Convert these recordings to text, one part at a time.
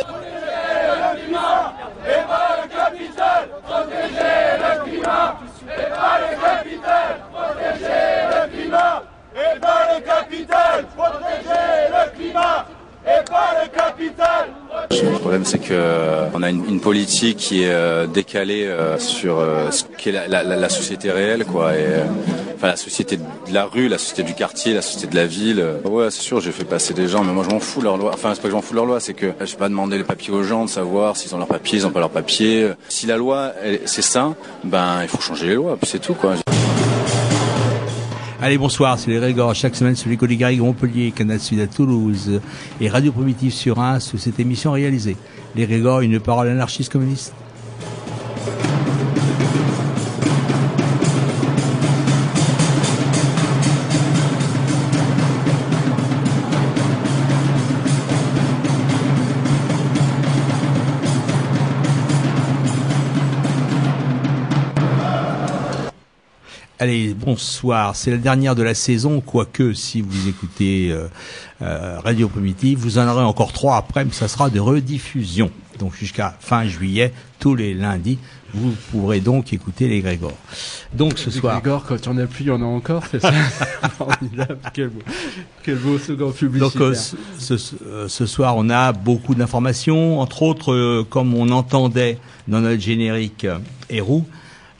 Protégez le climat et pas le capital! Protégez le climat et pas le capital! Protégez le climat et pas le capital! Protégez le climat et pas le capital! Le problème, c'est qu'on a une politique qui est décalée sur ce qu'est la société réelle, quoi. Et, enfin, la société de la rue, la société du quartier, la société de la ville. Ouais, c'est sûr, j'ai fait passer des gens, mais moi, je m'en fous leur loi. Enfin, c'est pas que je m'en fous leur loi, c'est que je vais pas demander les papiers aux gens de savoir s'ils ont leurs papiers, ils ont pas leurs papiers. Si la loi, c'est ça, ben, il faut changer les lois, puis c'est tout, quoi. Allez, bonsoir, c'est Les Régors. Chaque semaine sur les Colliers de Montpellier, Canal Sud à Toulouse et Radio Primitive sur Reims, sous cette émission réalisée. Les Régors, une parole anarchiste communiste. Allez, bonsoir, c'est la dernière de la saison, quoique si vous écoutez Radio Primitive, vous en aurez encore 3 après, mais ça sera de rediffusion. Donc jusqu'à fin juillet, tous les lundis, vous pourrez donc écouter Les Grégores. Donc ce soir... Les Grégores, quand il n'y en a plus, il y en a encore, c'est ça. Formidable, quel beau second publicitaire. Donc ce soir, on a beaucoup d'informations, entre autres, comme on entendait dans notre générique Hérou,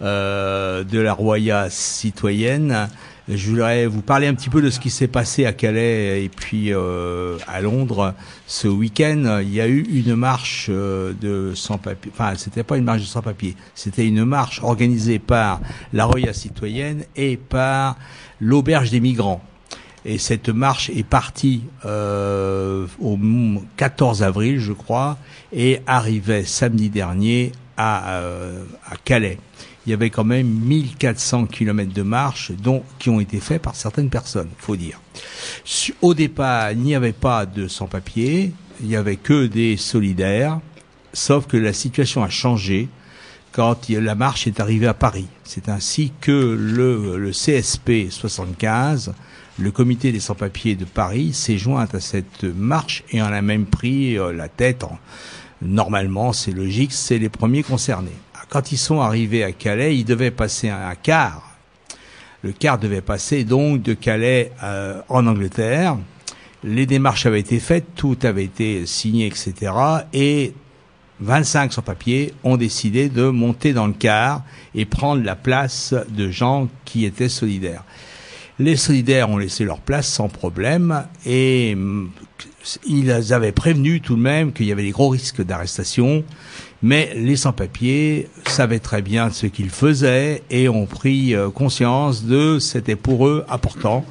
de la Roya Citoyenne. Je voudrais vous parler un petit peu de ce qui s'est passé à Calais et puis à Londres ce week-end. Il y a eu une marche de sans-papiers. Enfin, c'était pas une marche de sans-papiers. C'était une marche organisée par la Roya Citoyenne et par l'Auberge des migrants. Et cette marche est partie au 14 avril, je crois, et arrivait samedi dernier à Calais. Il y avait quand même 1400 kilomètres de marche qui ont été faits par certaines personnes, faut dire. Au départ, il n'y avait pas de sans-papiers, il n'y avait que des solidaires, sauf que la situation a changé quand la marche est arrivée à Paris. C'est ainsi que le CSP 75, le Comité des sans-papiers de Paris, s'est joint à cette marche et en a même pris la tête. Normalement, c'est logique, c'est les premiers concernés. Quand ils sont arrivés à Calais, ils devaient passer un quart. Le quart devait passer donc de Calais en Angleterre. Les démarches avaient été faites, tout avait été signé, etc. Et 25 sans-papiers ont décidé de monter dans le quart et prendre la place de gens qui étaient solidaires. Les solidaires ont laissé leur place sans problème et ils avaient prévenu tout de même qu'il y avait des gros risques d'arrestation, mais les sans-papiers savaient très bien ce qu'ils faisaient et ont pris conscience de c'était pour eux important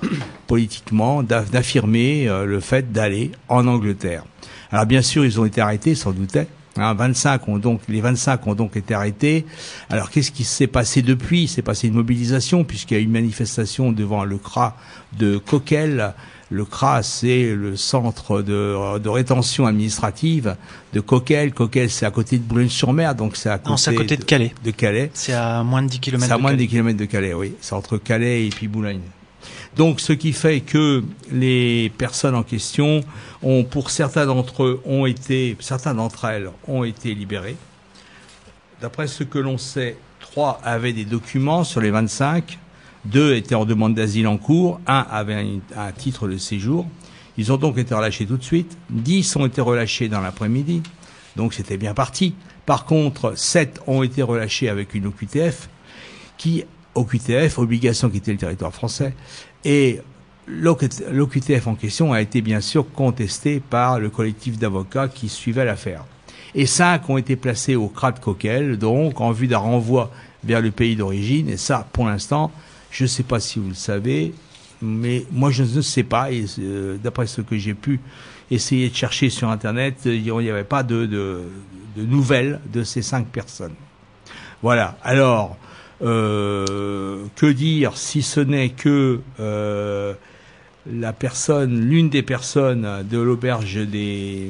politiquement d'affirmer le fait d'aller en Angleterre. Alors bien sûr, ils ont été arrêtés, sans doute. Hein, les 25 ont donc été arrêtés. Alors qu'est-ce qui s'est passé depuis? Il s'est passé une mobilisation puisqu'il y a eu une manifestation devant le CRA de Coquelles. Le CRA, c'est le centre de rétention administrative de Coquelles. Coquelles, c'est à côté de Boulogne-sur-Mer, donc c'est à côté, non, c'est à côté de Calais. De Calais. C'est à moins de 10 km. C'est à moins de 10 km de Calais, oui. C'est entre Calais et puis Boulogne. Donc, ce qui fait que les personnes en question ont, pour certains d'entre elles ont été libérées. D'après ce que l'on sait, 3 avaient des documents sur les 25. 2 étaient en demande d'asile en cours. 1 avait un titre de séjour. Ils ont donc été relâchés tout de suite. 10 ont été relâchés dans l'après-midi. Donc, c'était bien parti. Par contre, 7 ont été relâchés avec une OQTF qui, OQTF, obligation de quitter le territoire français. Et l'OQTF en question a été bien sûr contesté par le collectif d'avocats qui suivait l'affaire. Et 5 ont été placés au CRA de Coquelles, donc en vue d'un renvoi vers le pays d'origine. Et ça, pour l'instant, je ne sais pas si vous le savez, mais moi je ne sais pas. Et d'après ce que j'ai pu essayer de chercher sur Internet, il n'y avait pas de nouvelles de ces 5 personnes. Voilà. Alors, que dire si ce n'est que la personne, l'une des personnes de l'auberge des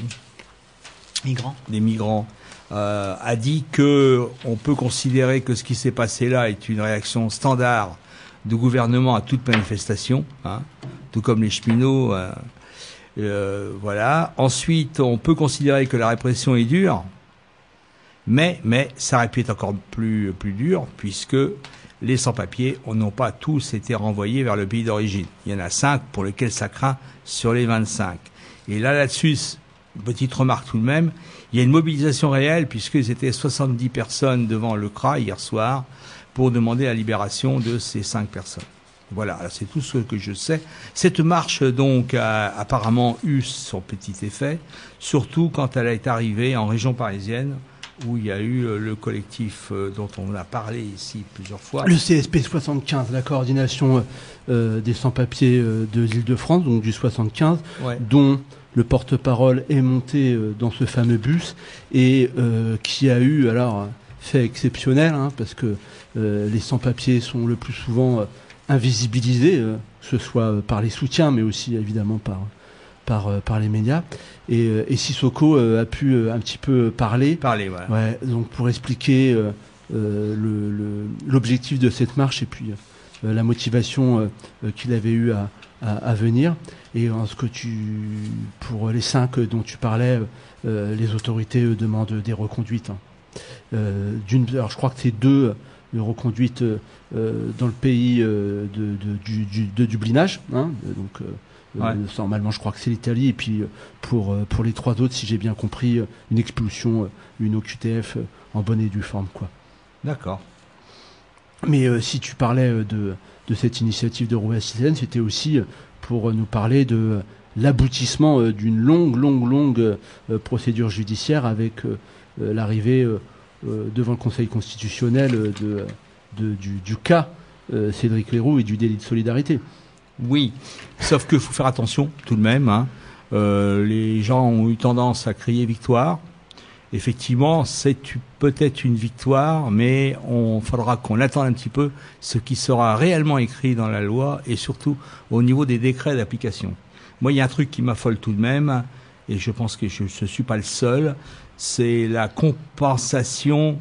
migrants, a dit que on peut considérer que ce qui s'est passé là est une réaction standard du gouvernement à toute manifestation, hein, tout comme les cheminots. Voilà. Ensuite, on peut considérer que la répression est dure, mais ça aurait pu être encore plus dur, puisque les sans-papiers n'ont pas tous été renvoyés vers le pays d'origine. Il y en a 5 pour lesquels ça craint sur les 25. Et là-dessus, petite remarque tout de même, il y a une mobilisation réelle, puisqu'ils étaient 70 personnes devant le CRA hier soir pour demander la libération de ces 5 personnes. Voilà, c'est tout ce que je sais. Cette marche, donc, a apparemment eu son petit effet, surtout quand elle est arrivée en région parisienne, où il y a eu le collectif dont on a parlé ici plusieurs fois. Le CSP 75, la coordination des sans-papiers de l'Île-de-France, donc du 75, ouais, dont le porte-parole est monté dans ce fameux bus et qui a eu, alors, fait exceptionnel, hein, parce que les sans-papiers sont le plus souvent invisibilisés, que ce soit par les soutiens, mais aussi évidemment par les médias. Et Sissoko a pu un petit peu parler, voilà. Ouais, donc pour expliquer l'objectif de cette marche et puis la motivation qu'il avait eue à venir. Et en ce que pour les 5 dont tu parlais, les autorités demandent des reconduites. Hein. Alors je crois que c'est 2 reconduites dans le pays de dublinage, hein, donc ouais. Normalement je crois que c'est l'Italie, et puis pour les 3 autres, si j'ai bien compris, une expulsion, une OQTF en bonne et due forme, quoi. D'accord. Mais si tu parlais de cette initiative de Roya Citoyenne, c'était aussi pour nous parler de l'aboutissement d'une longue procédure judiciaire avec l'arrivée devant le Conseil constitutionnel du cas Cédric Leroux et du délit de solidarité. Oui, sauf que faut faire attention tout de même. Hein. Les gens ont eu tendance à crier victoire. Effectivement, c'est peut-être une victoire, mais on faudra qu'on attende un petit peu ce qui sera réellement écrit dans la loi et surtout au niveau des décrets d'application. Moi, il y a un truc qui m'affole tout de même, et je pense que je ne suis pas le seul, c'est la compensation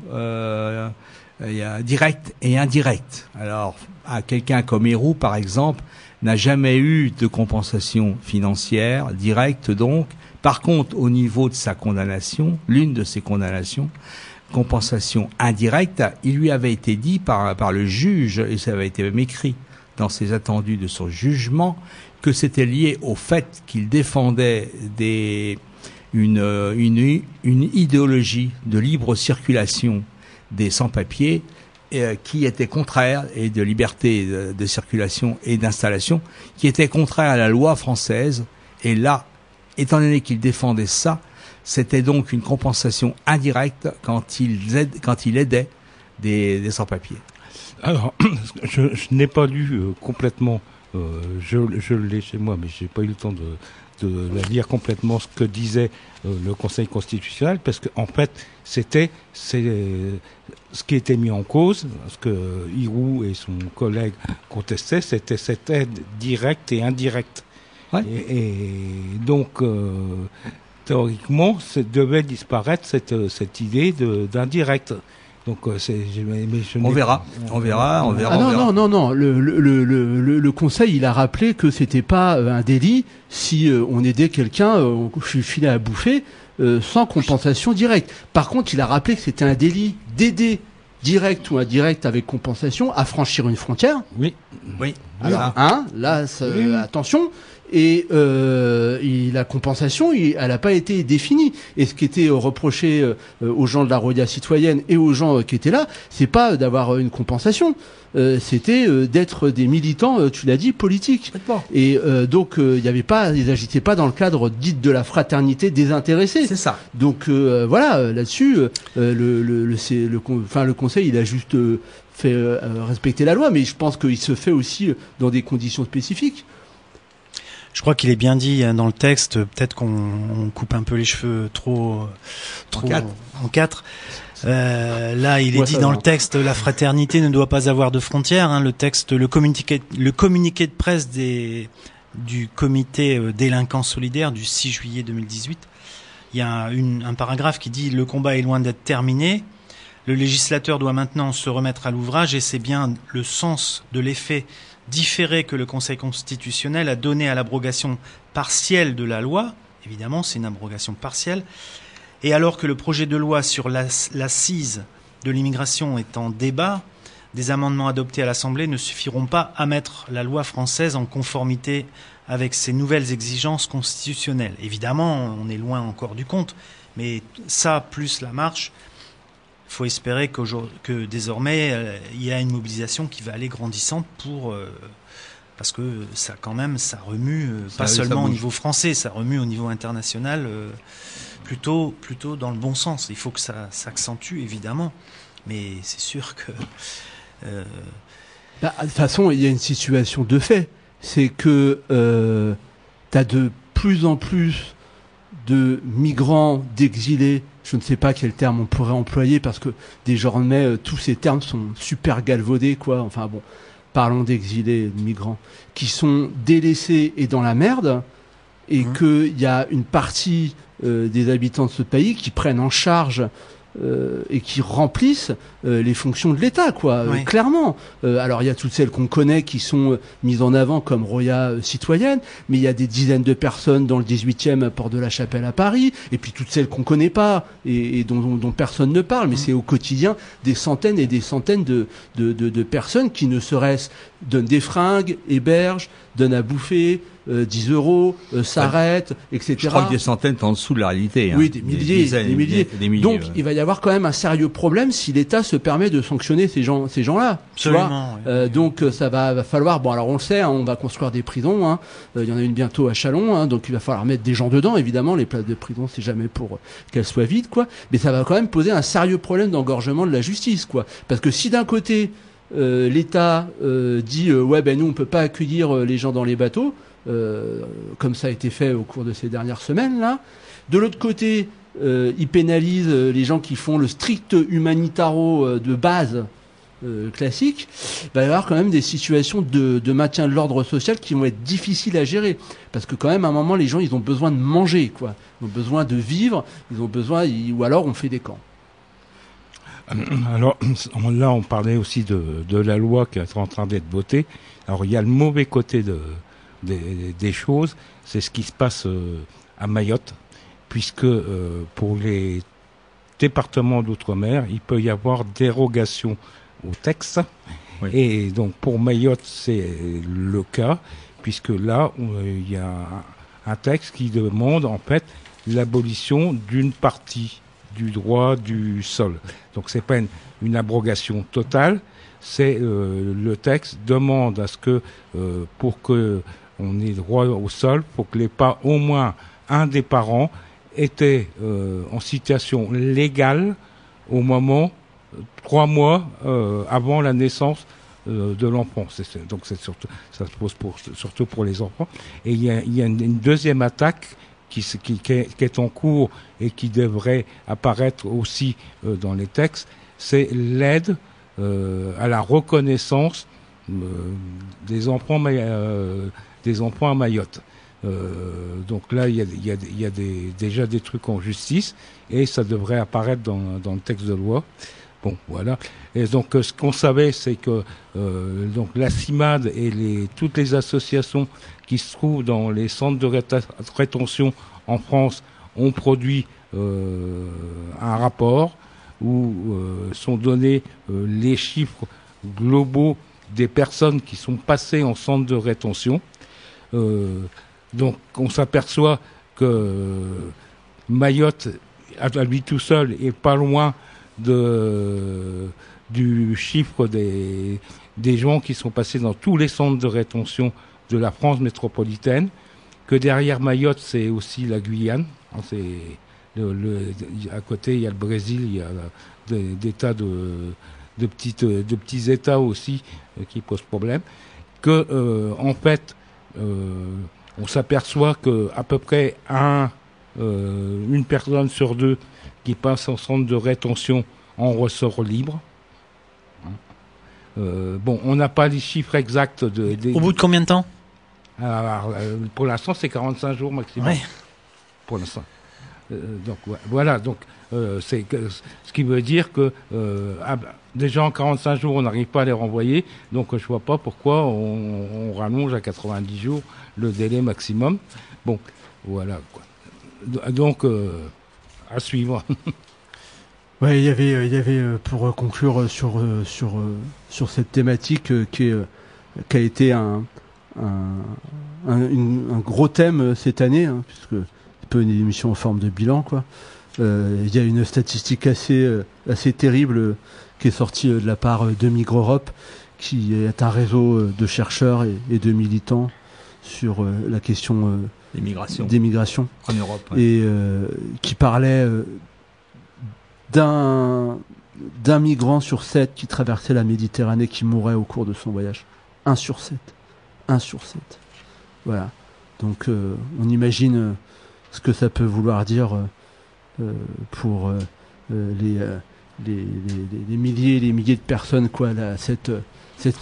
directe et indirecte. Alors, à quelqu'un comme Hérou, par exemple, n'a jamais eu de compensation financière directe, donc. Par contre, au niveau de sa condamnation, l'une de ses condamnations, compensation indirecte, il lui avait été dit par le juge, et ça avait été même écrit dans ses attendus de son jugement, que c'était lié au fait qu'il défendait une idéologie de libre circulation des sans-papiers qui était contraire, et de liberté de circulation et d'installation, qui était contraire à la loi française, et là, étant donné qu'il défendait ça, c'était donc une compensation indirecte quand il aidait des sans-papiers. Alors, je n'ai pas lu complètement, je l'ai chez moi, mais je n'ai pas eu le temps de lire complètement ce que disait le Conseil constitutionnel, parce qu'en fait, ce qui était mis en cause, ce que Hirou et son collègue contestaient, c'était cette aide directe et indirecte. Ouais. Et donc, théoriquement, devait disparaître cette idée d'indirect. Donc, on verra. Non. Le Conseil, il a rappelé que c'était pas un délit si on aidait quelqu'un, on filait à bouffer sans compensation directe. Par contre, il a rappelé que c'était un délit d'aider, direct ou indirect avec compensation, à franchir une frontière. Oui. Alors, attention. Et la compensation, elle n'a pas été définie. Et ce qui était reproché aux gens de la Roya Citoyenne et aux gens qui étaient là, c'est pas d'avoir une compensation, c'était d'être des militants, tu l'as dit, politiques. Et donc il y avait pas, ils agitaient pas dans le cadre dite de la fraternité désintéressée. C'est ça. Donc voilà, là-dessus, le Conseil, il a juste fait respecter la loi, mais je pense qu'il se fait aussi dans des conditions spécifiques. Je crois qu'il est bien dit dans le texte, peut-être qu'on coupe un peu les cheveux trop en quatre. Là, il est dit dans le texte, la fraternité ne doit pas avoir de frontières. Hein, le texte, le communiqué de presse du Comité Délinquants Solidaires du 6 juillet 2018, il y a un paragraphe qui dit « Le combat est loin d'être terminé. Le législateur doit maintenant se remettre à l'ouvrage et c'est bien le sens de l'effet différé que le Conseil constitutionnel a donné à l'abrogation partielle de la loi. » Évidemment, c'est une abrogation partielle. Et alors que le projet de loi sur l'assise de l'immigration est en débat, des amendements adoptés à l'Assemblée ne suffiront pas à mettre la loi française en conformité avec ces nouvelles exigences constitutionnelles. Évidemment, on est loin encore du compte, mais ça, plus la marche, il faut espérer que désormais, il y a une mobilisation qui va aller grandissante pour... Parce que ça, quand même, ça remue, pas seulement au niveau français, ça remue au niveau international, plutôt dans le bon sens. Il faut que ça s'accentue, évidemment. Mais c'est sûr que... de toute façon, il y a une situation de fait. C'est que tu as de plus en plus de migrants, d'exilés. Je ne sais pas quel terme on pourrait employer, parce que désormais, tous ces termes sont super galvaudés, quoi. Enfin, bon... Parlons d'exilés, de migrants, qui sont délaissés et dans la merde, et qu'il y a une partie des habitants de ce pays qui prennent en charge et qui remplissent les fonctions de l'État, quoi, oui. Clairement. Alors il y a toutes celles qu'on connaît qui sont mises en avant comme Roya Citoyenne, mais il y a des dizaines de personnes dans le 18e à Port-de-la-Chapelle à Paris, et puis toutes celles qu'on connaît pas et dont personne ne parle, mais c'est au quotidien des centaines et des centaines de personnes qui ne serait-ce donnent des fringues, hébergent, donnent à bouffer, 10 euros, s'arrêtent, etc. Je crois que des centaines sont en dessous de la réalité. Hein. Oui, des milliers. Des milliers. Donc, il va y avoir quand même un sérieux problème si l'État se permet de sanctionner ces gens-là. Absolument. Oui. Donc, ça va falloir... Bon, alors on le sait, hein, on va construire des prisons. Hein. Y en a une bientôt à Chalon. Hein, donc, il va falloir mettre des gens dedans. Évidemment, les places de prison, c'est jamais pour qu'elles soient vides, quoi. Mais ça va quand même poser un sérieux problème d'engorgement de la justice, quoi. Parce que si d'un côté... l'État dit ouais ben nous on peut pas accueillir les gens dans les bateaux comme ça a été fait au cours de ces dernières semaines là. De l'autre côté, ils pénalisent les gens qui font le strict humanitaro de base classique. Bah, il va y avoir quand même des situations de maintien de l'ordre social qui vont être difficiles à gérer parce que quand même à un moment les gens ils ont besoin de manger quoi, ils ont besoin de vivre, ils ont besoin ou alors on fait des camps. Alors là, on parlait aussi de la loi qui est en train d'être votée. Alors il y a le mauvais côté des choses, c'est ce qui se passe à Mayotte, puisque pour les départements d'outre-mer, il peut y avoir dérogation au texte. Oui. Et donc pour Mayotte, c'est le cas, puisque là, il y a un texte qui demande en fait l'abolition d'une partie du droit du sol. Donc c'est pas une abrogation totale, c'est le texte demande à ce que pour que on ait droit au sol, pour que les pas au moins un des parents était en situation légale au moment 3 mois avant la naissance de l'enfant. Donc c'est surtout ça se pose surtout pour les enfants. Et il y a une deuxième attaque qui est en cours et qui devrait apparaître aussi dans les textes, c'est l'aide à la reconnaissance des enfants à Mayotte. Donc là, il y a déjà des trucs en justice et ça devrait apparaître dans le texte de loi. Bon, voilà. Et donc ce qu'on savait, c'est que donc la Cimade et toutes les associations qui se trouvent dans les centres de rétention en France ont produit un rapport où sont donnés les chiffres globaux des personnes qui sont passées en centre de rétention. Donc on s'aperçoit que Mayotte, à lui tout seul, est pas loin du chiffre des gens qui sont passés dans tous les centres de rétention de la France métropolitaine, que derrière Mayotte, c'est aussi la Guyane. C'est à côté, il y a le Brésil, il y a des tas de petits États aussi qui posent problème. Que en fait, on s'aperçoit que à peu près une personne sur deux qui passe en centre de rétention en ressort libre. Bon, on n'a pas les chiffres exacts de... Au bout de combien de temps? Alors, pour l'instant, c'est 45 jours maximum. Ouais. Pour l'instant. Donc, ouais, voilà. Donc, c'est ce qui veut dire que déjà en 45 jours, on n'arrive pas à les renvoyer. Donc, je vois pas pourquoi on rallonge à 90 jours le délai maximum. Bon, voilà, quoi. Donc, à suivre. Ouais, il y avait pour conclure sur cette thématique qui a été un gros thème cette année, hein, puisque c'est un peu une émission en forme de bilan, quoi. Il y a une statistique assez terrible qui est sortie de la part de Migre-Europe, qui est un réseau de chercheurs et de militants sur la question des migrations en Europe, ouais. Et qui parlait d'un migrant sur 7 qui traversait la Méditerranée qui mourait au cours de son voyage. 1 sur 7. 1 sur 7. Voilà. Donc on imagine ce que ça peut vouloir dire pour les milliers et les milliers de personnes, quoi, là, cette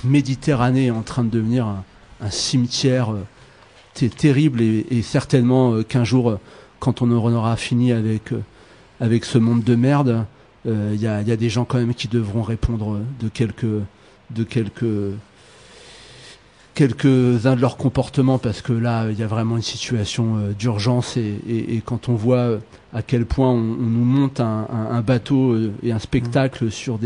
Méditerranée est en train de devenir un cimetière terrible et certainement qu'un jour, quand on en aura fini avec ce monde de merde, il y a des gens quand même qui devront répondre de quelques-uns de leurs comportements, parce que là, il y a vraiment une situation d'urgence et quand on voit à quel point on nous monte un bateau et un spectacle sur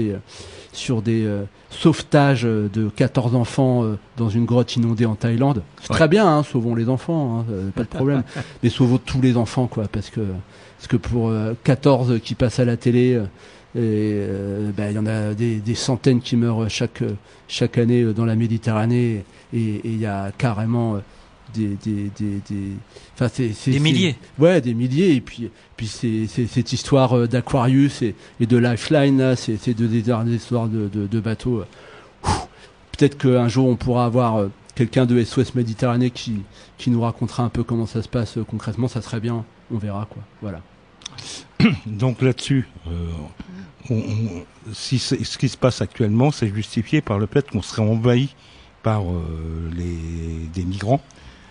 des sauvetages de 14 enfants dans une grotte inondée en Thaïlande, c'est ouais. Très bien, hein, sauvons les enfants, hein, pas de problème, mais sauvons tous les enfants, quoi, parce que pour 14 qui passent à la télé, il y en a des centaines qui meurent chaque année dans la Méditerranée, et il y a carrément des milliers. Ouais, des milliers. Et puis c'est cette histoire d'Aquarius et de Lifeline, là, ces deux dernières histoires de bateaux. Peut-être qu'un jour on pourra avoir quelqu'un de SOS Méditerranée qui nous racontera un peu comment ça se passe concrètement. Ça serait bien. On verra, quoi. Voilà. Donc là-dessus, si ce qui se passe actuellement, c'est justifié par le fait qu'on serait envahi par des migrants.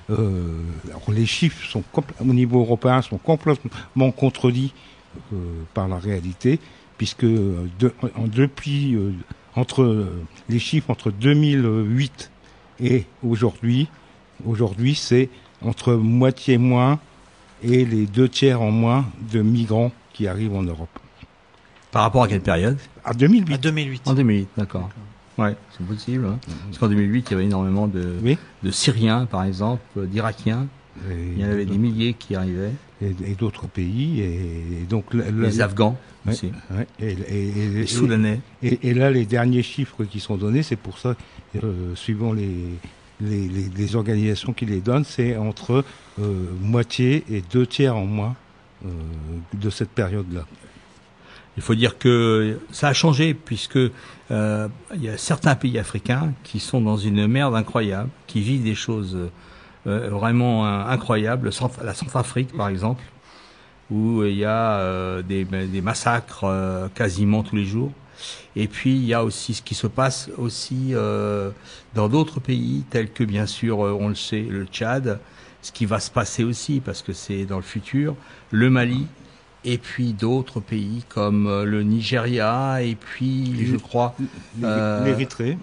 Alors les chiffres sont au niveau européen sont complètement contredits par la réalité, puisque les chiffres entre 2008 et aujourd'hui c'est entre moitié moins et les 2/3 en moins de migrants qui arrivent en Europe. Par rapport à quelle période? À 2008. À 2008. En 2008, d'accord. Ouais, c'est possible. Hein. Parce qu'en 2008, il y avait énormément de Syriens, par exemple, d'Irakiens. Il y en avait des milliers qui arrivaient. Et d'autres pays. Et donc, les Afghans aussi. Ouais, et les Soudanais. Et là, les derniers chiffres qui sont donnés, c'est pour ça, suivant les organisations qui les donnent, c'est entre moitié et 2/3 en moins de cette période-là. Il faut dire que ça a changé, puisque il y a certains pays africains qui sont dans une merde incroyable, qui vivent des choses vraiment incroyables. La Centrafrique, par exemple, où il y a des massacres quasiment tous les jours. Et puis il y a aussi ce qui se passe aussi dans d'autres pays tels que, bien sûr, on le sait, le Tchad, ce qui va se passer aussi parce que c'est dans le futur, le Mali, et puis d'autres pays comme le Nigeria, et puis je crois l'Érythrée,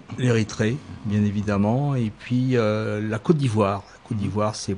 bien évidemment, et puis la Côte d'Ivoire. La Côte d'Ivoire, c'est...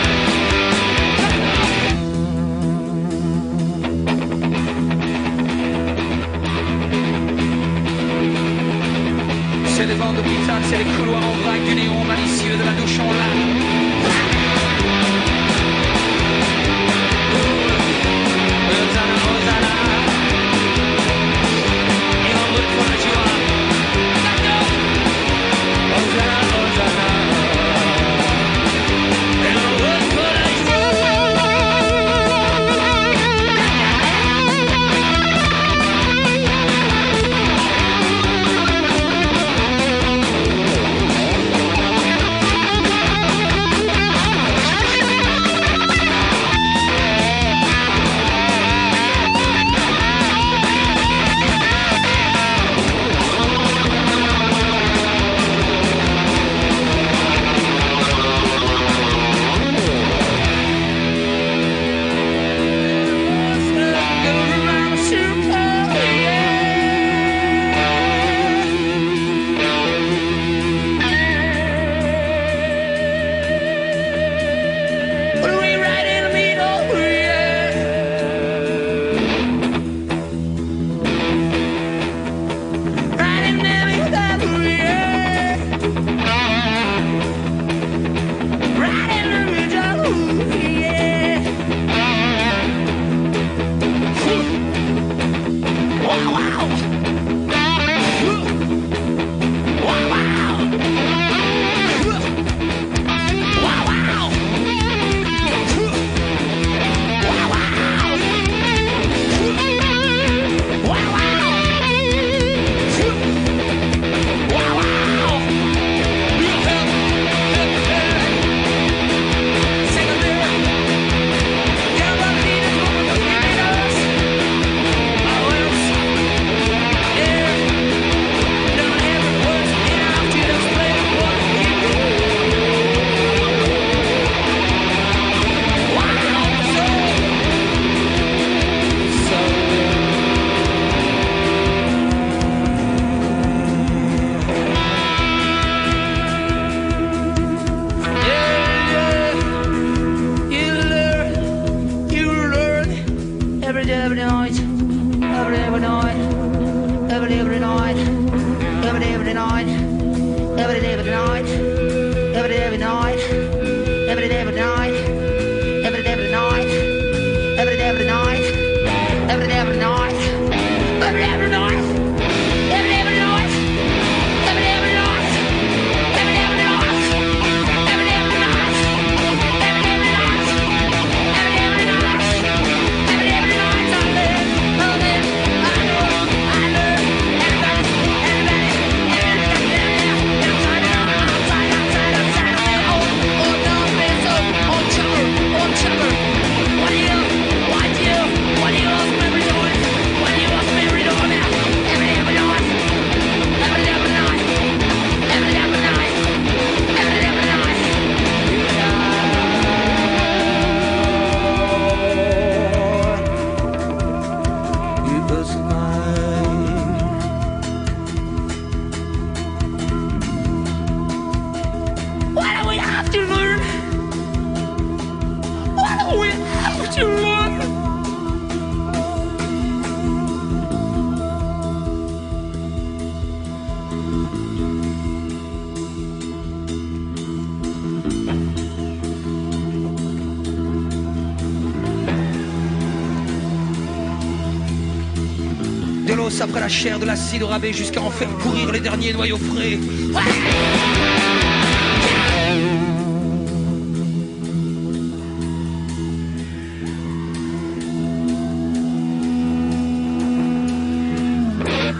l'os après la chair, de l'acide au rabais, jusqu'à en faire courir les derniers noyaux frais.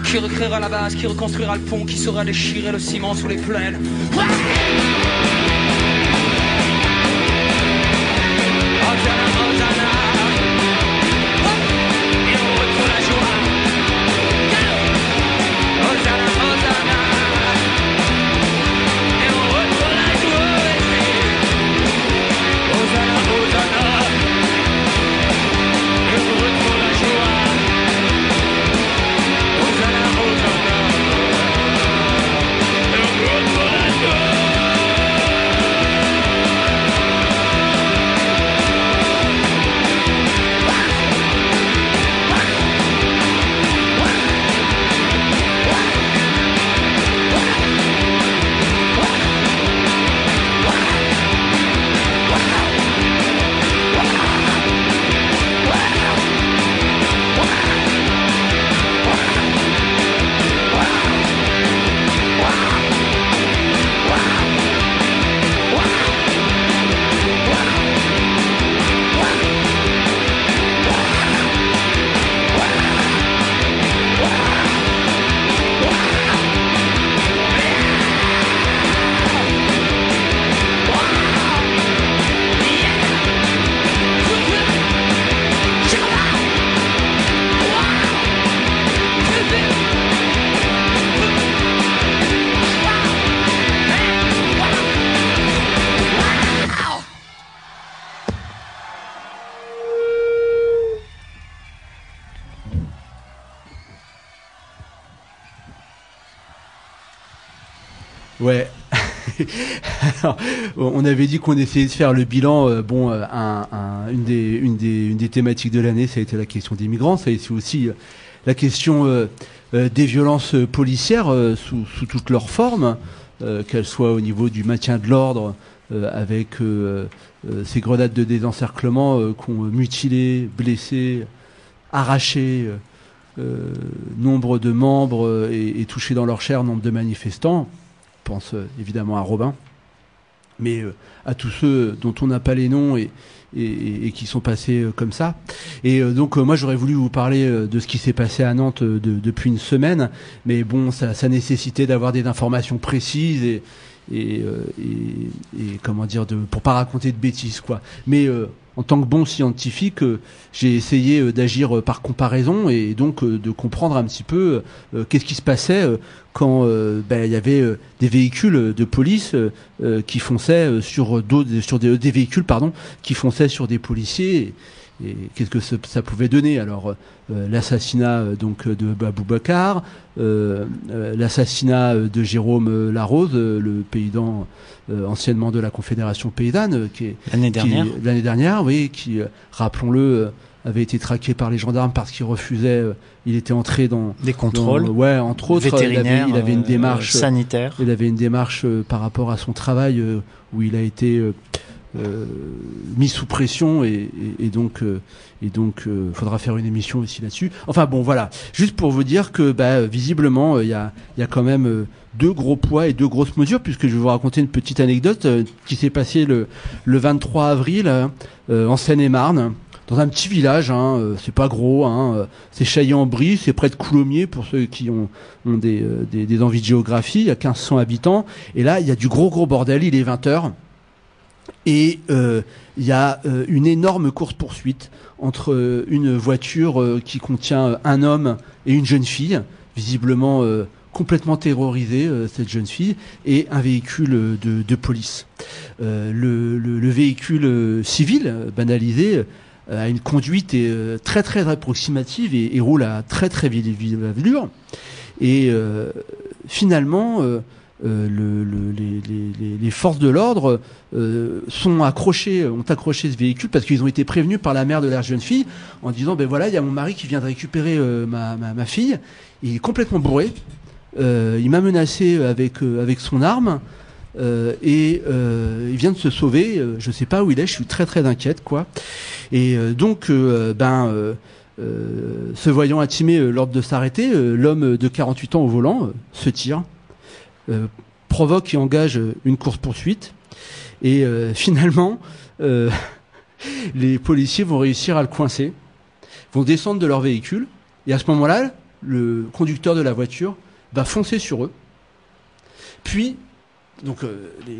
Qui recréera la base, qui reconstruira le pont, qui saura déchirer le ciment sous les plaines. Ouais. Alors, on avait dit qu'on essayait de faire le bilan. Une des thématiques de l'année, ça a été la question des migrants. Ça a été aussi la question des violences policières sous toutes leurs formes, qu'elles soient au niveau du maintien de l'ordre, avec ces grenades de désencerclement qu'on mutilé, blessé, arraché nombre de membres et touché dans leur chair, nombre de manifestants. Je pense évidemment à Robin, mais à tous ceux dont on n'a pas les noms et qui sont passés comme ça. Et donc moi j'aurais voulu vous parler de ce qui s'est passé à Nantes depuis une semaine, mais bon, ça nécessitait d'avoir des informations précises et comment dire, pour pas raconter de bêtises, quoi. Mais en tant que bon scientifique, j'ai essayé d'agir par comparaison et donc de comprendre un petit peu qu'est-ce qui se passait quand y avait des véhicules de police qui fonçaient sur des véhicules, pardon, qui fonçaient sur des policiers. Et qu'est-ce que ça pouvait donner? Alors l'assassinat donc de Baboubacar, l'assassinat de Jérôme Larose, le paysan anciennement de la Confédération paysanne, l'année dernière, oui, qui rappelons-le avait été traqué par les gendarmes parce qu'il refusait, il était entré dans des contrôles, entre autres, vétérinaires, il avait une démarche sanitaire, il avait une démarche par rapport à son travail où il a été mis sous pression et donc faudra faire une émission aussi là-dessus. Enfin bon, voilà, juste pour vous dire que visiblement il y a quand même deux gros poids et deux grosses mesures, puisque je vais vous raconter une petite anecdote qui s'est passée le 23 avril en Seine-et-Marne, dans un petit village, c'est pas gros, c'est Chailly-en-Brie, c'est près de Coulommiers pour ceux qui ont des envies de géographie. Il y a 1500 habitants et là il y a du gros bordel. Il est 20h. Et il y a une énorme course-poursuite entre une voiture qui contient un homme et une jeune fille, visiblement complètement terrorisée, cette jeune fille, et un véhicule de police. Le véhicule civil, banalisé, a une conduite très très approximative et roule à très très vive allure. Et finalement... les forces de l'ordre ont accroché ce véhicule parce qu'ils ont été prévenus par la mère de la jeune fille en disant il y a mon mari qui vient de récupérer ma fille, il est complètement bourré, il m'a menacé avec son arme et il vient de se sauver, je sais pas où il est, je suis très très inquiète, quoi. Et donc se voyant intimer l'ordre de s'arrêter, l'homme de 48 ans au volant se tire, provoque et engage une course-poursuite. Et finalement, les policiers vont réussir à le coincer, vont descendre de leur véhicule. Et à ce moment-là, le conducteur de la voiture va foncer sur eux. Puis, donc,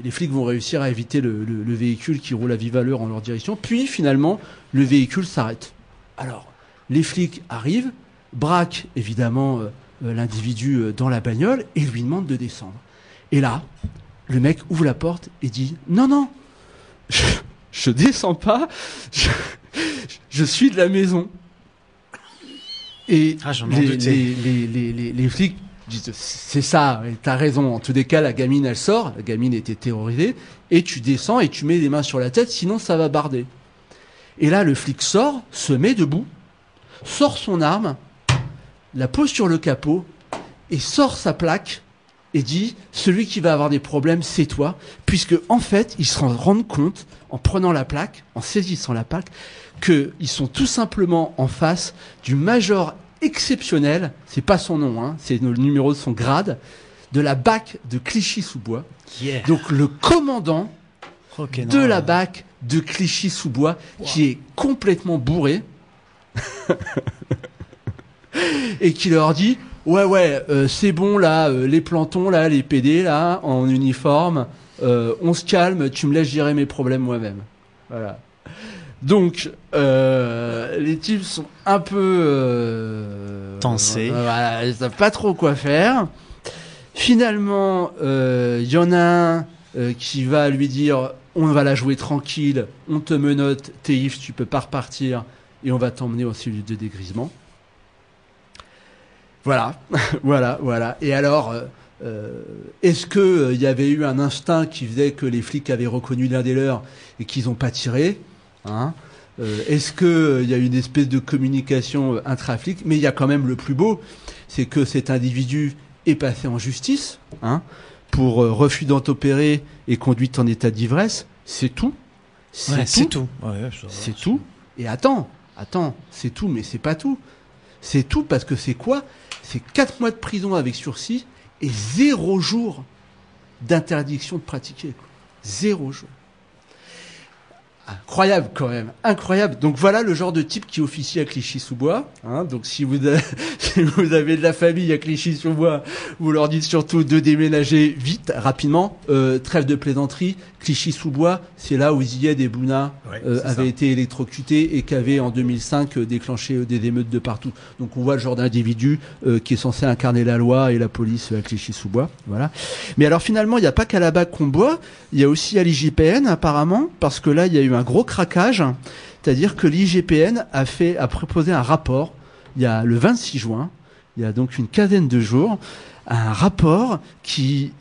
les flics vont réussir à éviter le véhicule qui roule à vive allure en leur direction. Puis, finalement, le véhicule s'arrête. Alors, les flics arrivent, braquent évidemment l'individu dans la bagnole et lui demandent de descendre. Et là, le mec ouvre la porte et dit « Non, non, je descends pas, je suis de la maison. » Et les flics disent « C'est ça, t'as raison. En tous les cas, la gamine, elle sort. La gamine était terrorisée. Et tu descends et tu mets les mains sur la tête, sinon ça va barder. » Et là, le flic sort, se met debout, sort son arme, la pose sur le capot et sort sa plaque et dit « Celui qui va avoir des problèmes, c'est toi. » Puisque, en fait, ils se rendent compte, en prenant la plaque, en saisissant la plaque, qu'ils sont tout simplement en face du major exceptionnel, c'est pas son nom, hein, c'est le numéro de son grade, de la BAC de Clichy-sous-Bois. Yeah. Donc le commandant de la BAC de Clichy-sous-Bois, wow, qui est complètement bourré et qui leur dit « Ouais, ouais, c'est bon, là, les plantons, là, les PD, là, en uniforme, on se calme, tu me laisses gérer mes problèmes moi-même. » Voilà. Donc, les types sont un peu... tensés. Voilà, ils savent pas trop quoi faire. Finalement, y en a un qui va lui dire « On va la jouer tranquille, on te menotte, t'es if, tu peux pas repartir, et on va t'emmener au cellule de dégrisement. » Voilà, voilà, voilà. Et alors, est-ce qu'il y avait eu un instinct qui faisait que les flics avaient reconnu l'un des leurs et qu'ils n'ont pas tiré, hein? Est-ce qu'il y a une espèce de communication intra-flic? Mais il y a quand même le plus beau, c'est que cet individu est passé en justice, hein, pour refus d'entopérer et conduite en état d'ivresse. C'est tout. C'est ouais, tout. C'est ouais, tout. Et attends, c'est tout, mais c'est pas tout. C'est tout parce que c'est quoi? C'est 4 mois de prison avec sursis et 0 jours d'interdiction de pratiquer. 0 jours. Incroyable quand même, incroyable. Donc voilà le genre de type qui officie à Clichy-sous-Bois. Hein, donc si vous avez de la famille à Clichy-sous-Bois, vous leur dites surtout de déménager vite, rapidement. Trêve de plaisanterie, Clichy-sous-Bois, c'est là où Ziyad et Bouna avaient été électrocutés et qu'avaient en 2005 déclenché des émeutes de partout. Donc on voit le genre d'individu qui est censé incarner la loi et la police à Clichy-sous-Bois. Voilà. Mais alors finalement, il n'y a pas qu'à la BAC qu'on boit, il y a aussi à l'IGPN apparemment, parce que là, il y a eu un gros craquage, c'est-à-dire que l'IGPN a proposé un rapport, il y a le 26 juin, il y a donc une quinzaine de jours, un rapport qui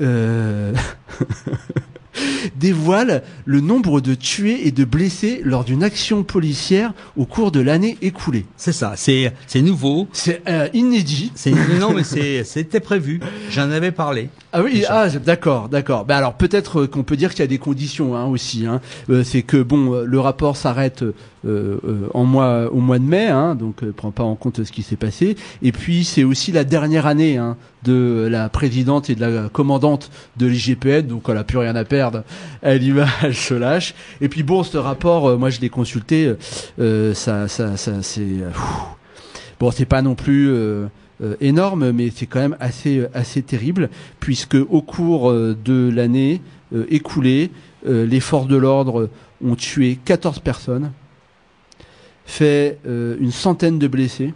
dévoile le nombre de tués et de blessés lors d'une action policière au cours de l'année écoulée. C'est ça, c'est nouveau. C'est inédit. Non mais c'était prévu, j'en avais parlé. Ah oui, ah, d'accord. Ben alors peut-être qu'on peut dire qu'il y a des conditions hein, aussi. Hein. C'est que bon, le rapport s'arrête au mois de mai, hein, donc prend pas en compte ce qui s'est passé. Et puis c'est aussi la dernière année hein, de la présidente et de la commandante de l'IGPN, donc elle a plus rien à perdre. Elle y va, elle se lâche. Et puis bon, ce rapport, moi je l'ai consulté, ça c'est bon, c'est pas non plus. Énorme, mais c'est quand même assez terrible, puisque au cours de l'année écoulée, les forces de l'ordre ont tué 14 personnes, fait une centaine de blessés,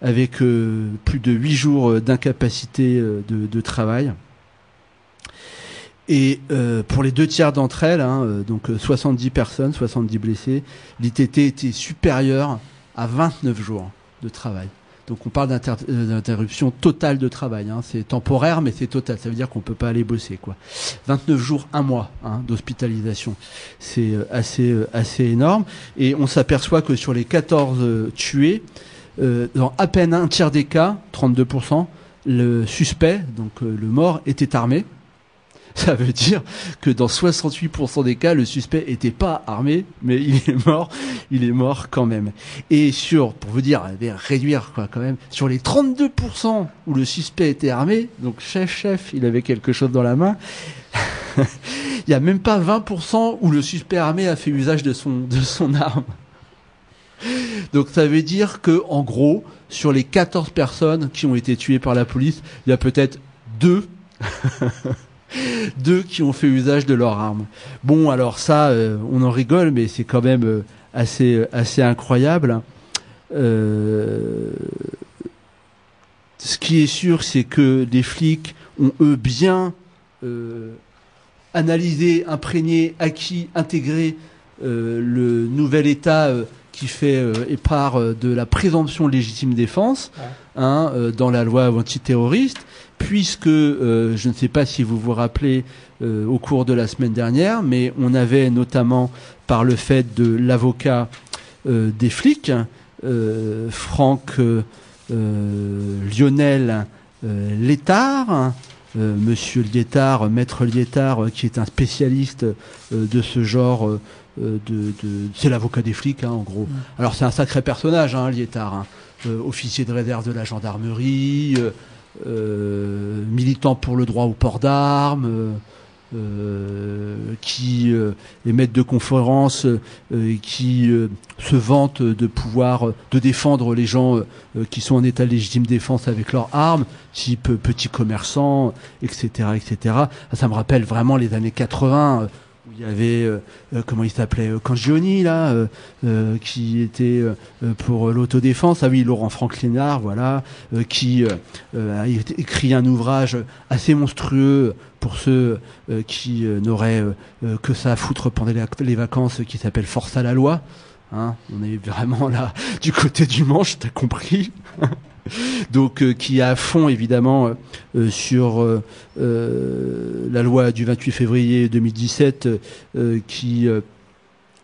avec plus de 8 jours d'incapacité de travail. Et pour les 2 tiers d'entre elles, hein, donc 70 personnes, 70 blessés, l'ITT était supérieur à 29 jours de travail. Donc on parle d'interruption totale de travail. Hein. C'est temporaire, mais c'est total. Ça veut dire qu'on peut pas aller bosser, quoi. 29 jours, 1 mois hein, d'hospitalisation. C'est assez énorme. Et on s'aperçoit que sur les 14 tués, dans à peine 1 tiers des cas, 32%, le suspect, donc le mort, était armé. Ça veut dire que dans 68% des cas, le suspect n'était pas armé, mais il est mort quand même. Et sur, pour vous dire, réduire quoi quand même, sur les 32% où le suspect était armé, donc chef, il avait quelque chose dans la main, il n'y a même pas 20% où le suspect armé a fait usage de son arme. Donc ça veut dire que, en gros, sur les 14 personnes qui ont été tuées par la police, il y a peut-être deux qui ont fait usage de leur arme. Bon, alors ça, on en rigole, mais c'est quand même assez incroyable. Ce qui est sûr, c'est que les flics ont, eux, bien analysé, imprégné, acquis, intégré le nouvel état qui fait épart de la présomption de légitime défense, hein, dans la loi antiterroriste, puisque, je ne sais pas si vous vous rappelez, au cours de la semaine dernière, mais on avait notamment, par le fait de l'avocat des flics, Franck Lionel Létard, Monsieur Létard, Maître Létard, qui est un spécialiste de ce genre... c'est l'avocat des flics, hein, en gros. Alors c'est un sacré personnage, hein, Létard, hein. Officier de réserve de la gendarmerie, militant pour le droit au port d'armes, qui est maître de conférence, qui se vante de pouvoir de défendre les gens qui sont en état de légitime défense avec leurs armes, type petits commerçants, etc., etc. Ça me rappelle vraiment les années 80. Il y avait, comment il s'appelait, Cangioni, là, qui était pour l'autodéfense. Ah oui, Laurent Franklinard, voilà, qui a écrit un ouvrage assez monstrueux pour ceux qui n'auraient que ça à foutre pendant les vacances, qui s'appelle Force à la loi. Hein, on est vraiment là du côté du manche, t'as compris. Donc qui est à fond évidemment sur la loi du 28 février 2017 qui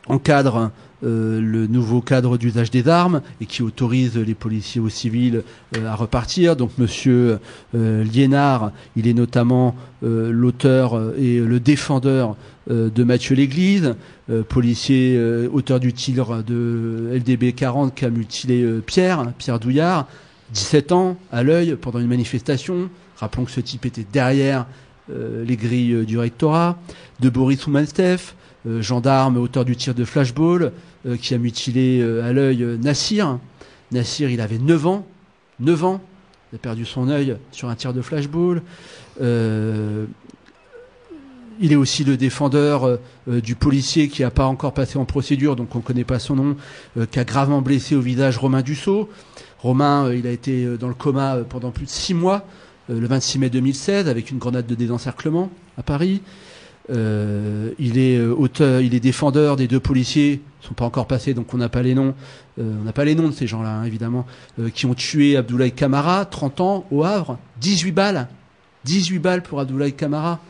encadre le nouveau cadre d'usage des armes et qui autorise les policiers aux civils à repartir. Donc monsieur Liénard, il est notamment l'auteur et le défendeur de Mathieu Léglise, policier auteur du tir de LDB 40 qui a mutilé Pierre Douillard, 17 ans, à l'œil, pendant une manifestation. Rappelons que ce type était derrière les grilles du rectorat. De Boris Oumanstef, gendarme, auteur du tir de flashball, qui a mutilé à l'œil Nassir. Nassir, il avait 9 ans. Il a perdu son œil sur un tir de flashball. Il est aussi le défendeur du policier qui n'a pas encore passé en procédure, donc on ne connaît pas son nom, qui a gravement blessé au visage Romain Dussault. Romain, il a été dans le coma pendant plus de 6 mois, le 26 mai 2016, avec une grenade de désencerclement à Paris. Il est défendeur des 2 policiers, ils ne sont pas encore passés, donc on n'a pas les noms. On n'a pas les noms de ces gens-là, hein, évidemment, qui ont tué Abdoulaye Kamara, 30 ans, au Havre, 18 balles. 18 balles pour Abdoulaye Kamara.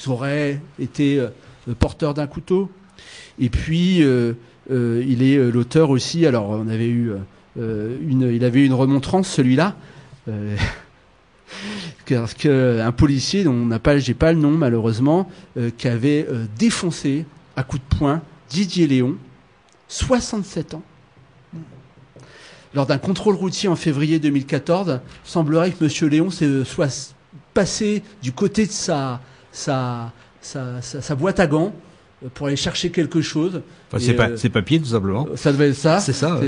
Ils auraient été porteurs d'un couteau. Et puis, il est l'auteur aussi, alors on avait eu... il avait eu une remontrance, celui-là, parce qu'un policier, dont j'ai pas le nom malheureusement, qui avait défoncé à coups de poing Didier Léon, 67 ans, lors d'un contrôle routier en février 2014. Semblerait que Monsieur Léon soit passé du côté de sa boîte à gants pour aller chercher quelque chose. Enfin, c'est papier, tout simplement. Ça devait être ça. C'est ça.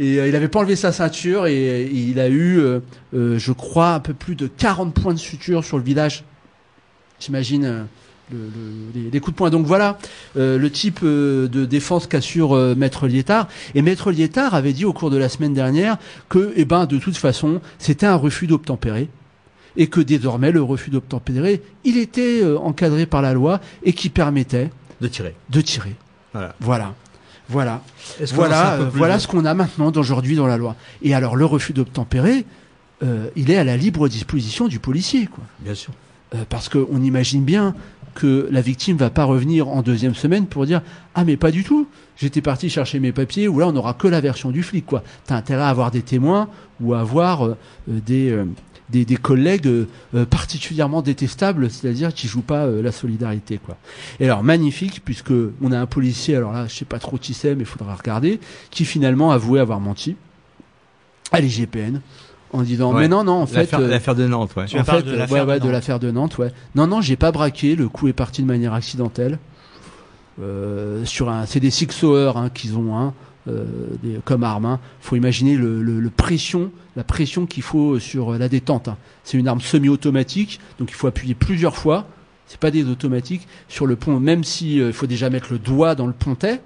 Et il n'avait pas enlevé sa ceinture et il a eu, je crois, un peu plus de 40 points de suture sur le visage. J'imagine les coups de poing. Donc voilà le type de défense qu'assure Maître Liétard. Et Maître Liétard avait dit au cours de la semaine dernière que, de toute façon, c'était un refus d'obtempérer. Et que désormais, le refus d'obtempérer, il était encadré par la loi et qui permettait... De tirer. Voilà. Voilà ce qu'on a maintenant d'aujourd'hui dans la loi. Et alors, le refus d'obtempérer, il est à la libre disposition du policier, quoi. Bien sûr. Parce qu'on imagine bien que la victime ne va pas revenir en deuxième semaine pour dire « Ah, mais pas du tout, j'étais parti chercher mes papiers » ou là, on n'aura que la version du flic, quoi. T'as intérêt à avoir des témoins ou à avoir des... des collègues particulièrement détestables, c'est-à-dire qui jouent pas la solidarité, quoi. Et alors magnifique, puisque on a un policier, alors là je sais pas trop qui c'est, mais il faudra regarder, qui finalement avouait avoir menti à l'IGPN. En disant ouais. Mais non en fait l'affaire de Nantes, ouais. Tu en fait, de l'affaire de l'affaire de Nantes, ouais. Non, j'ai pas braqué, le coup est parti de manière accidentelle. Sur un, c'est des six hours hein, qu'ils ont hein, comme arme. Hein. Faut imaginer la pression qu'il faut sur la détente. Hein. C'est une arme semi-automatique, donc il faut appuyer plusieurs fois. C'est pas des automatiques sur le pont, même si il faut déjà mettre le doigt dans le pontet.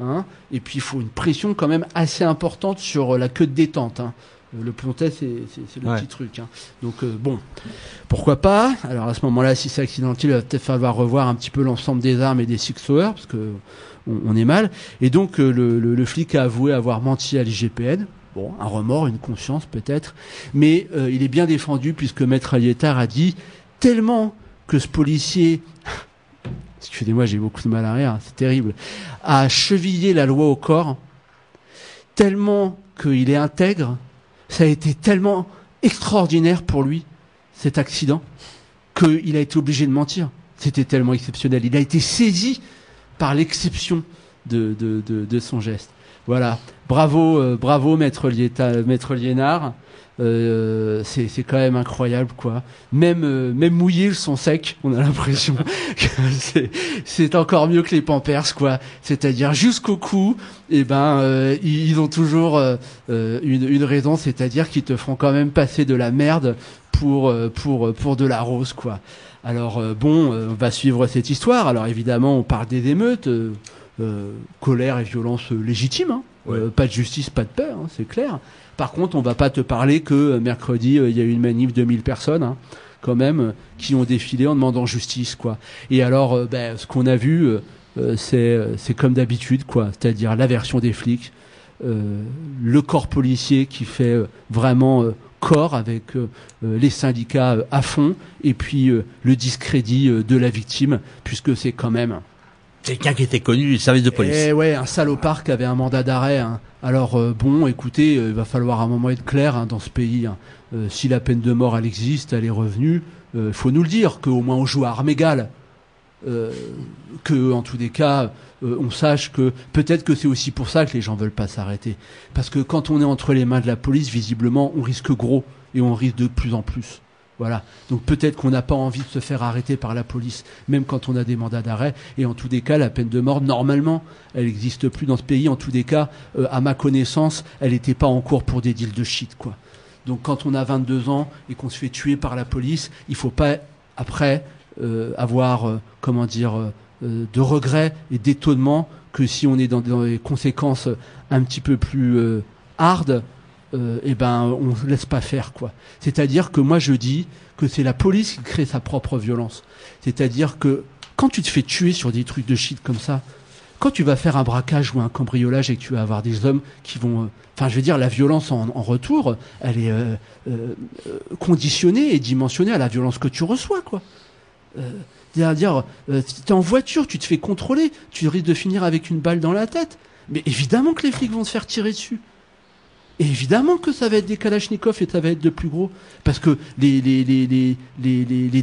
Hein, et puis il faut une pression quand même assez importante sur la queue de détente. Hein. Le pontet, c'est le ouais. petit truc. Hein. Donc, bon, pourquoi pas. Alors, à ce moment-là, si c'est accidentel, il va peut-être falloir revoir un petit peu l'ensemble des armes et des six hours, parce que on est mal. Et donc, le flic a avoué avoir menti à l'IGPN. Bon, un remords, une conscience peut-être. Mais il est bien défendu, puisque Maître Aliétard a dit tellement que ce policier... Excusez-moi, j'ai beaucoup de mal à rire, c'est terrible. A chevillé la loi au corps, tellement qu'il est intègre... Ça a été tellement extraordinaire pour lui, cet accident, qu'il a été obligé de mentir. C'était tellement exceptionnel. Il a été saisi par l'exception de son geste. Voilà. Bravo, Maître Liénard. C'est quand même incroyable, quoi. Même mouillés, ils sont secs. On a l'impression que c'est encore mieux que les Pampers, quoi. C'est-à-dire jusqu'au cou, eh ben ils ont toujours une raison, c'est-à-dire qu'ils te feront quand même passer de la merde pour de la rose, quoi. Alors bon, on va suivre cette histoire. Alors évidemment, on parle des émeutes, colère et violence légitimes. Hein. Ouais. Pas de justice, pas de peur, hein, c'est clair. Par contre, on va pas te parler que mercredi, il y a eu une manif de 1000 personnes, hein, quand même, qui ont défilé en demandant justice, quoi. Et alors, ce qu'on a vu, c'est comme d'habitude, quoi. C'est-à-dire l'aversion des flics, le corps policier qui fait vraiment corps avec les syndicats à fond, et puis le discrédit de la victime, puisque c'est quand même... Quelqu'un qui était connu du service de police. Eh ouais, un salopard qui avait un mandat d'arrêt. Hein. Alors bon, écoutez, il va falloir à un moment être clair hein, dans ce pays. Hein. Si la peine de mort, elle existe, elle est revenue, faut nous le dire, qu'au moins on joue à armes égales. Que en tous les cas, on sache que peut-être que c'est aussi pour ça que les gens veulent pas s'arrêter. Parce que quand on est entre les mains de la police, visiblement, on risque gros et on risque de plus en plus. Voilà. Donc peut-être qu'on n'a pas envie de se faire arrêter par la police, même quand on a des mandats d'arrêt. Et en tous les cas, la peine de mort, normalement, elle n'existe plus dans ce pays. En tous les cas, à ma connaissance, elle n'était pas en cours pour des deals de shit, quoi. Donc quand on a 22 ans et qu'on se fait tuer par la police, il faut pas après avoir, de regrets et d'étonnement que si on est dans des conséquences un petit peu plus hard. On laisse pas faire, quoi. C'est-à-dire que moi je dis que c'est la police qui crée sa propre violence. C'est-à-dire que quand tu te fais tuer sur des trucs de shit comme ça, quand tu vas faire un braquage ou un cambriolage et que tu vas avoir des hommes qui vont... la violence en retour, elle est conditionnée et dimensionnée à la violence que tu reçois, quoi. T'es en voiture, tu te fais contrôler, tu risques de finir avec une balle dans la tête. Mais évidemment que les flics vont se faire tirer dessus. Et évidemment que ça va être des kalachnikovs et ça va être de plus gros. Parce que les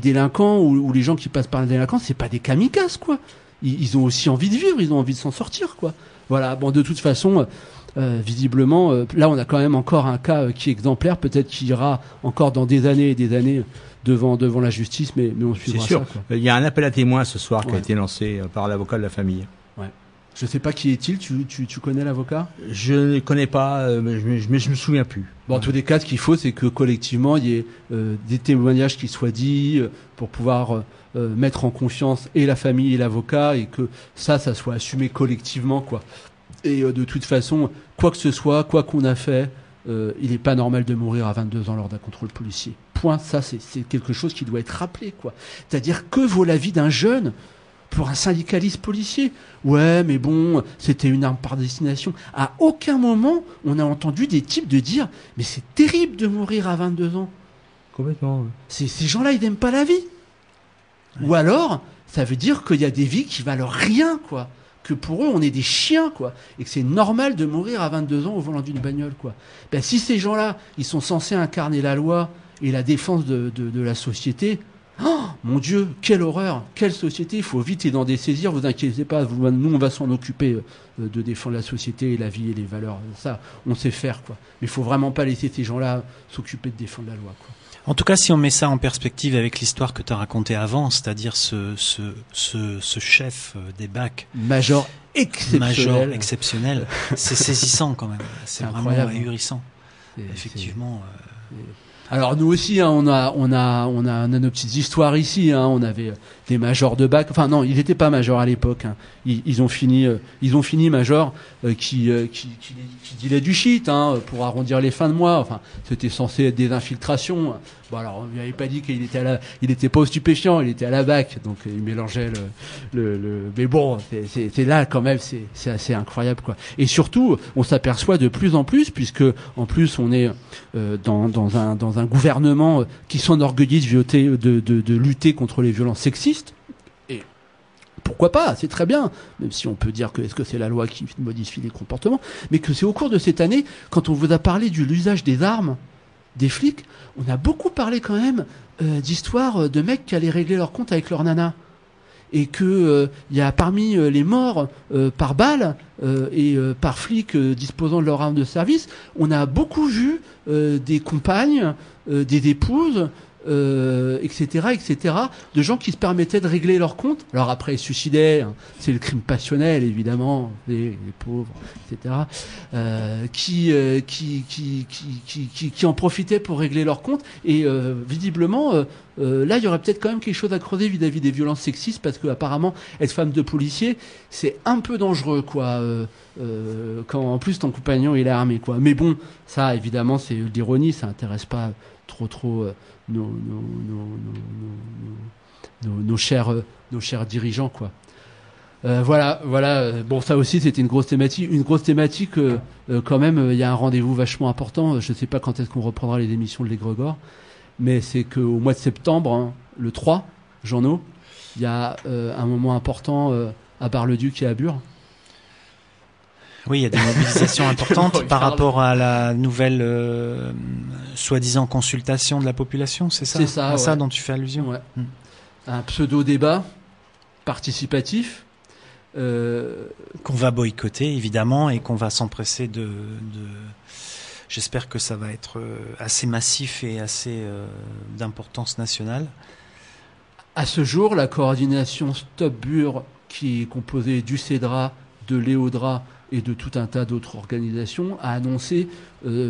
délinquants ou les gens qui passent par la délinquance, c'est pas des kamikazes, quoi. Ils ont aussi envie de vivre, ils ont envie de s'en sortir, quoi. Voilà. Bon, de toute façon, visiblement, là, on a quand même encore un cas qui est exemplaire. Peut-être qu'il ira encore dans des années et des années devant la justice, mais on suivra ça. C'est sûr. Il y a un appel à témoins ce soir qui a été lancé par l'avocat de la famille. Je sais pas qui est-il, tu connais l'avocat? Je ne connais pas, mais je me souviens plus. Bon, en tous les cas, ce qu'il faut, c'est que collectivement, il y ait des témoignages qui soient dits pour pouvoir mettre en confiance et la famille et l'avocat et que ça soit assumé collectivement, quoi. Et de toute façon, quoi que ce soit, quoi qu'on a fait, il n'est pas normal de mourir à 22 ans lors d'un contrôle policier. Point, ça, c'est quelque chose qui doit être rappelé, quoi. C'est-à-dire, que vaut la vie d'un jeune pour un syndicaliste policier? Ouais, mais bon, c'était une arme par destination. À aucun moment, on a entendu des types de dire « Mais c'est terrible de mourir à 22 ans ». Complètement, oui. Ces gens-là, ils n'aiment pas la vie. Ouais. Ou alors, ça veut dire qu'il y a des vies qui valent rien, quoi. Que pour eux, on est des chiens, quoi. Et que c'est normal de mourir à 22 ans au volant d'une bagnole, quoi. Ben, si ces gens-là, ils sont censés incarner la loi et la défense de la société. Oh, mon Dieu, quelle horreur, quelle société, il faut vite en dessaisir, vous inquiétez pas, nous on va s'en occuper de défendre la société et la vie et les valeurs, ça on sait faire quoi. Mais il faut vraiment pas laisser ces gens-là s'occuper de défendre la loi quoi. En tout cas, si on met ça en perspective avec l'histoire que tu as racontée avant, c'est-à-dire ce chef des BAC, major exceptionnel, c'est saisissant quand même, c'est vraiment ahurissant. Effectivement. Alors nous aussi, hein, on a nos petites histoires ici. Hein, on avait des majors de BAC. Enfin non, ils n'étaient pas majors à l'époque. Hein. Ils ont fini major qui dilait du shit hein, pour arrondir les fins de mois. Enfin, c'était censé être des infiltrations. Bon alors, on n'avait pas dit qu'il était pas au stupéfiant, il était à la BAC. Donc il mélangeait mais bon, c'est là quand même, c'est assez incroyable quoi. Et surtout, on s'aperçoit de plus en plus, puisque en plus on est dans un gouvernement qui s'enorgueillit de lutter contre les violences sexistes. Et pourquoi pas, c'est très bien, même si on peut dire que est-ce que c'est la loi qui modifie les comportements, mais que c'est au cours de cette année, quand on vous a parlé de l'usage des armes des flics, on a beaucoup parlé quand même d'histoires de mecs qui allaient régler leur compte avec leur nana. Et que y a parmi les morts par balle et par flics disposant de leur arme de service, on a beaucoup vu des compagnes, des épouses, etc., de gens qui se permettaient de régler leur compte. Alors après, ils se suicidaient, hein, c'est le crime passionnel, évidemment, les pauvres, etc., qui en profitaient pour régler leur compte. Et visiblement, là, il y aurait peut-être quand même quelque chose à creuser vis-à-vis des violences sexistes, parce que apparemment, être femme de policier, c'est un peu dangereux, quoi, quand en plus ton compagnon il est armé, quoi. Mais bon, ça, évidemment, c'est de l'ironie, ça intéresse pas trop nos chers dirigeants quoi. Voilà, bon ça aussi c'était une grosse thématique quand même. Il y a un rendez-vous vachement important, je sais pas quand est-ce qu'on reprendra les émissions de Les Grégores, mais c'est que au mois de septembre, hein, le 3 janvier, il y a un moment important à Bar-le-Duc et à Bure. Oui, il y a des mobilisations importantes par rapport à la nouvelle soi-disant consultation de la population, c'est ça ? C'est ça, à ouais. Ça dont tu fais allusion. Ouais. Un pseudo-débat participatif. Qu'on va boycotter, évidemment, et qu'on va s'empresser de... J'espère que ça va être assez massif et assez d'importance nationale. À ce jour, la coordination Stop Bure, qui est composée du CEDRA, de l'EODRA, et de tout un tas d'autres organisations, a annoncé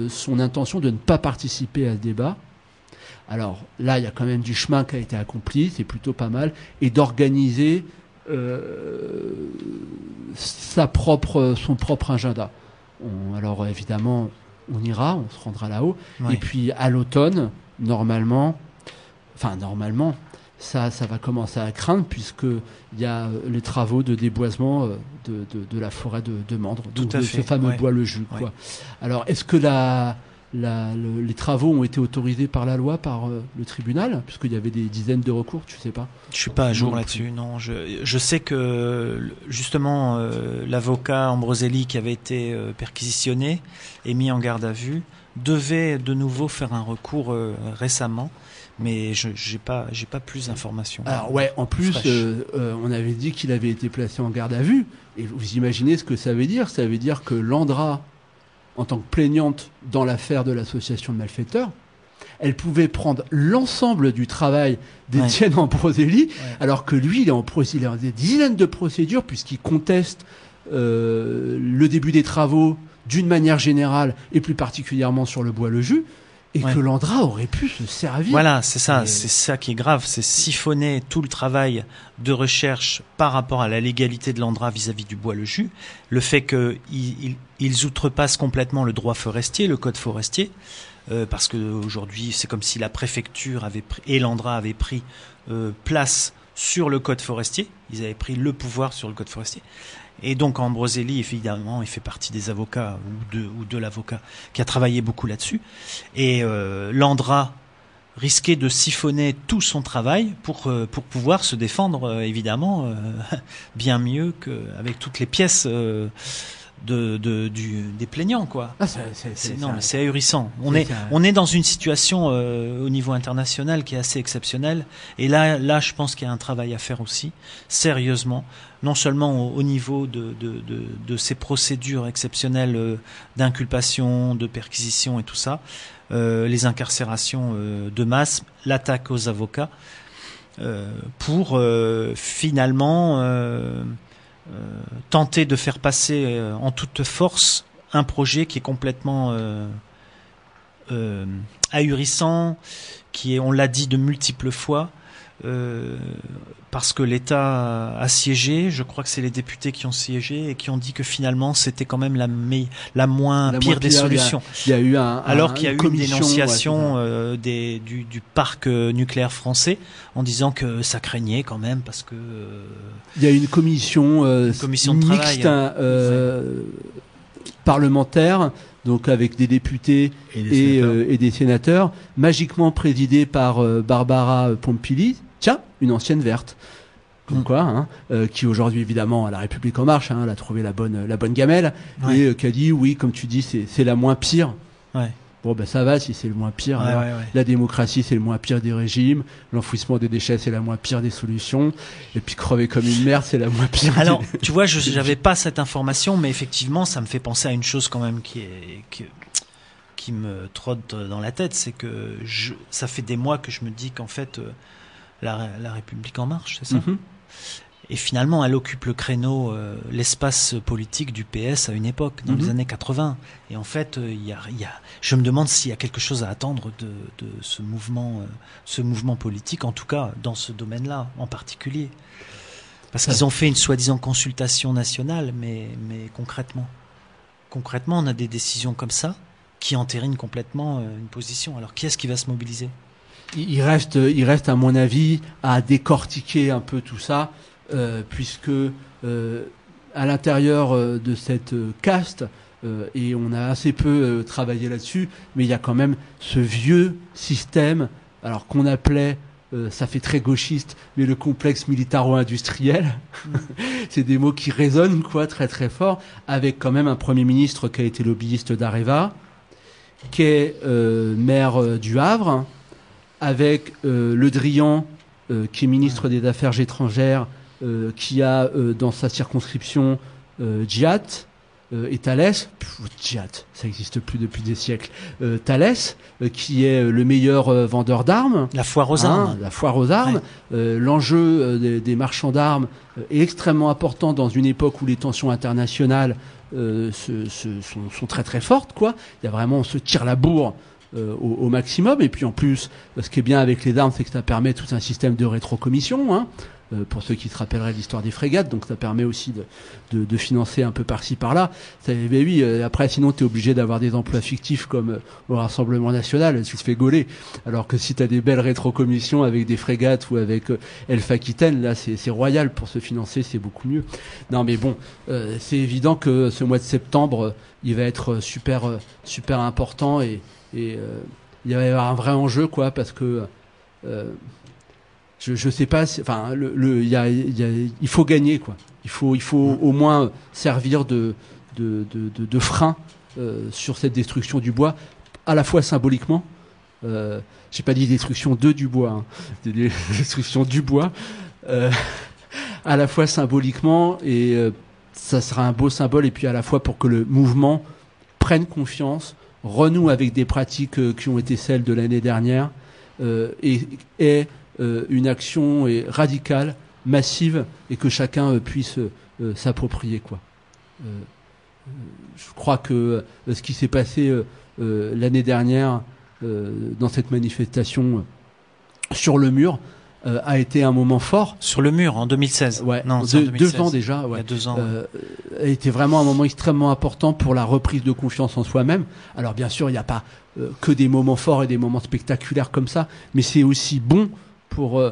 son intention de ne pas participer à ce débat. Alors là, il y a quand même du chemin qui a été accompli, c'est plutôt pas mal, et d'organiser son propre agenda. Alors évidemment, on ira, on se rendra là-haut, ouais. Et puis à l'automne, normalement, ça va commencer à craindre, puisque il y a les travaux de déboisement de la forêt de Mandre, ce fameux ouais. Bois Lejuc. Ouais. Quoi. Alors, est-ce que les travaux ont été autorisés par la loi, par le tribunal, puisqu'il y avait des dizaines de recours, tu sais pas. Je suis pas à jour là-dessus, non. Je sais que justement l'avocat Ambroselli, qui avait été perquisitionné et mis en garde à vue, devait de nouveau faire un recours récemment. Mais j'ai pas plus d'informations. Alors ouais, en plus, on avait dit qu'il avait été placé en garde à vue. Et vous imaginez ce que ça veut dire ? Ça veut dire que l'Andra, en tant que plaignante dans l'affaire de l'association de malfaiteurs, elle pouvait prendre l'ensemble du travail d'Étienne ouais. Ambroselli, ouais. Alors que lui, il est en des dizaines de procédures, puisqu'il conteste le début des travaux d'une manière générale, et plus particulièrement sur le Bois Lejuc. Et ouais. Que l'Andra aurait pu se servir. Voilà, c'est ça, c'est ça qui est grave, c'est siphonner tout le travail de recherche par rapport à la légalité de l'Andra vis-à-vis du Bois Lejuc, le fait qu'ils outrepassent complètement le droit forestier, le code forestier, parce que aujourd'hui c'est comme si la préfecture et l'Andra avaient pris place sur le code forestier, ils avaient pris le pouvoir sur le code forestier. Et donc Ambroselli, évidemment, il fait partie des avocats ou de l'avocat qui a travaillé beaucoup là-dessus. Et l'Andra risquait de siphonner tout son travail pour pouvoir se défendre, évidemment, bien mieux qu'avec toutes les pièces des plaignants, quoi. Ah, c'est ahurissant. On est dans une situation au niveau international qui est assez exceptionnelle. Et là, je pense qu'il y a un travail à faire aussi, sérieusement, non seulement au niveau de ces procédures exceptionnelles d'inculpation, de perquisition et tout ça, les incarcérations de masse, l'attaque aux avocats, pour finalement tenter de faire passer en toute force un projet qui est complètement ahurissant, qui est, on l'a dit de multiples fois, parce que l'État a siégé, je crois que c'est les députés qui ont siégé et qui ont dit que finalement c'était quand même la moins pire des solutions. Alors qu'il y a eu une dénonciation du parc nucléaire français en disant que ça craignait quand même parce que... il y a eu une commission de travail mixte parlementaire, donc avec des députés et des sénateurs, magiquement présidée par Barbara Pompili, tiens, une ancienne verte, comme quoi, hein, qui aujourd'hui évidemment à La République en marche, hein, elle a trouvé la bonne gamelle, ouais. Et qui a dit oui, comme tu dis, c'est la moins pire. Ouais. Bon ben ça va si c'est le moins pire. Ouais, alors, ouais, ouais. La démocratie c'est le moins pire des régimes, l'enfouissement des déchets c'est la moins pire des solutions, et puis crever comme une merde c'est la moins pire. Alors tu vois, j'avais pas cette information, mais effectivement ça me fait penser à une chose quand même qui me trotte dans la tête, c'est que ça fait des mois que je me dis qu'en fait la République en marche, c'est ça. Mm-hmm. Et finalement, elle occupe le créneau, l'espace politique du PS à une époque, dans les années 80. Et en fait, je me demande s'il y a quelque chose à attendre de ce mouvement politique, en tout cas dans ce domaine-là en particulier. Parce qu'ils ont fait une soi-disant consultation nationale, mais concrètement, on a des décisions comme ça qui entérinent complètement une position. Alors, qui est-ce qui va se mobiliser ? Il reste, à mon avis, à décortiquer un peu tout ça, puisque à l'intérieur de cette caste, et on a assez peu travaillé là-dessus, mais il y a quand même ce vieux système, alors qu'on appelait, ça fait très gauchiste, mais le complexe militaro-industriel, c'est des mots qui résonnent quoi, très très fort, avec quand même un Premier ministre qui a été lobbyiste d'Areva, qui est maire du Havre, avec Le Drian, qui est ministre des Affaires étrangères, qui a dans sa circonscription Djiat et Thalès. Djiat, ça n'existe plus depuis des siècles. Thalès, qui est le meilleur vendeur d'armes. La foire aux armes. La foire aux armes. Ouais. L'enjeu des marchands d'armes est extrêmement important dans une époque où les tensions internationales sont très très fortes, quoi. Il y a vraiment, on se tire la bourre au maximum, et puis en plus ce qui est bien avec les armes, c'est que ça permet tout un système de rétrocommission, hein, pour ceux qui se rappelleraient l'histoire des frégates, donc ça permet aussi de financer un peu par-ci par-là. Mais oui, après sinon t'es obligé d'avoir des emplois fictifs comme au Rassemblement National, tu te fais gauler, alors que si t'as des belles rétrocommissions avec des frégates ou avec Elf Aquitaine, là c'est royal, pour se financer c'est beaucoup mieux. Non mais bon, c'est évident que ce mois de septembre il va être super important, et il va y avoir un vrai enjeu, quoi, parce que je sais pas, enfin il faut gagner, quoi, il faut au moins servir de frein sur cette destruction du bois, à la fois symboliquement, j'ai pas dit destruction du bois, hein, destruction du bois, à la fois symboliquement, et ça sera un beau symbole, et puis à la fois pour que le mouvement prenne confiance, renoue avec des pratiques qui ont été celles de l'année dernière, et est une action radicale, massive, et que chacun puisse s'approprier, quoi. Je crois que ce qui s'est passé l'année dernière dans cette manifestation sur le mur a été un moment fort. Sur le mur, en 2016. Ouais, non, c'est en 2016. 2 ans déjà. Ouais. Il y a 2 ans. A été vraiment un moment extrêmement important pour la reprise de confiance en soi-même. Alors bien sûr, il n'y a pas que des moments forts et des moments spectaculaires comme ça, mais c'est aussi bon pour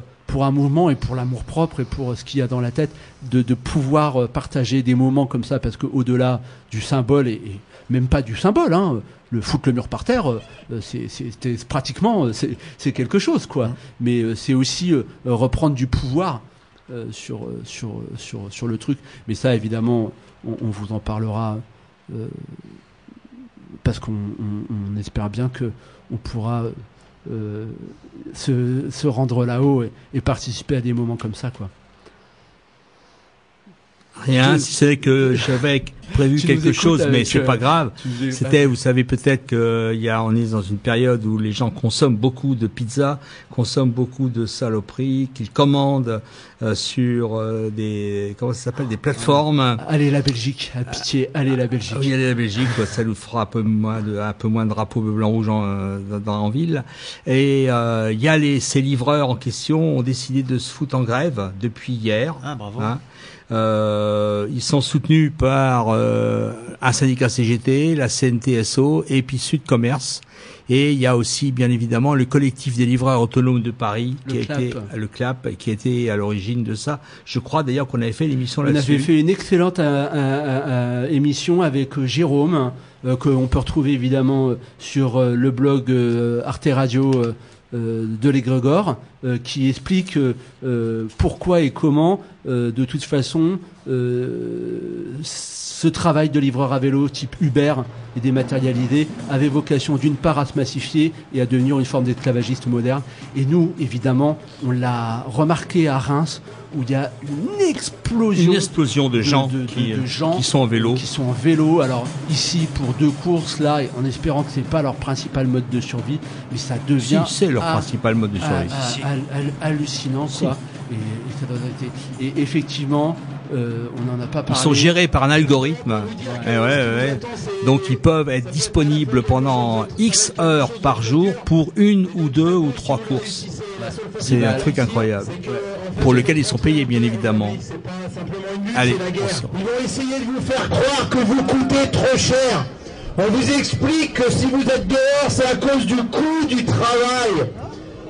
un mouvement et pour l'amour-propre et pour ce qu'il y a dans la tête de pouvoir partager des moments comme ça, parce que au-delà du symbole et même pas du symbole, hein, le foutre le mur par terre, c'était pratiquement c'est quelque chose, quoi. Mais c'est aussi reprendre du pouvoir sur le truc. Mais ça, évidemment, on vous en parlera parce qu'on espère bien qu'on pourra se rendre là-haut et participer à des moments comme ça, quoi. Rien, si c'est que j'avais prévu quelque chose, mais c'est pas grave. C'était, vous savez peut-être qu'on est dans une période où les gens consomment beaucoup de pizza, consomment beaucoup de saloperies, qu'ils commandent sur des, comment ça s'appelle, des plateformes. Allez la Belgique, à pitié, allez la Belgique. Oui, allez la Belgique, ça nous fera un peu moins de drapeaux blanc-rouge en ville. Et il y a ces livreurs en question ont décidé de se foutre en grève depuis hier. Ah, bravo. Hein. Ils sont soutenus par un syndicat CGT, la CNTSO et puis Sud Commerce. Et il y a aussi, bien évidemment, le collectif des livreurs autonomes de Paris, le CLAP, qui était à l'origine de ça. Je crois d'ailleurs qu'on avait fait l'émission là-dessus. On avait fait une excellente émission avec Jérôme, qu'on peut retrouver évidemment sur le blog Arte Radio de Les Grégores, qui explique pourquoi et comment, de toute façon, ce travail de livreur à vélo type Uber et dématérialisé avait vocation d'une part à se massifier et à devenir une forme d'esclavagiste moderne. Et nous, évidemment, on l'a remarqué à Reims, où il y a une explosion de gens qui sont en vélo. Alors ici, pour deux courses, là, en espérant que ce n'est pas leur principal mode de survie, mais ça devient... Si, c'est leur principal mode de survie. Hallucinant, quoi. Et effectivement, on n'en a pas parlé. Ils sont gérés par un algorithme. Ouais. Donc ils peuvent être disponibles pendant X heures par jour pour une ou deux ou trois courses. C'est un truc incroyable. Pour lequel ils sont payés, bien évidemment. Allez, on va essayer de vous faire croire que vous coûtez trop cher. On vous explique que si vous êtes dehors, c'est à cause du coût du travail.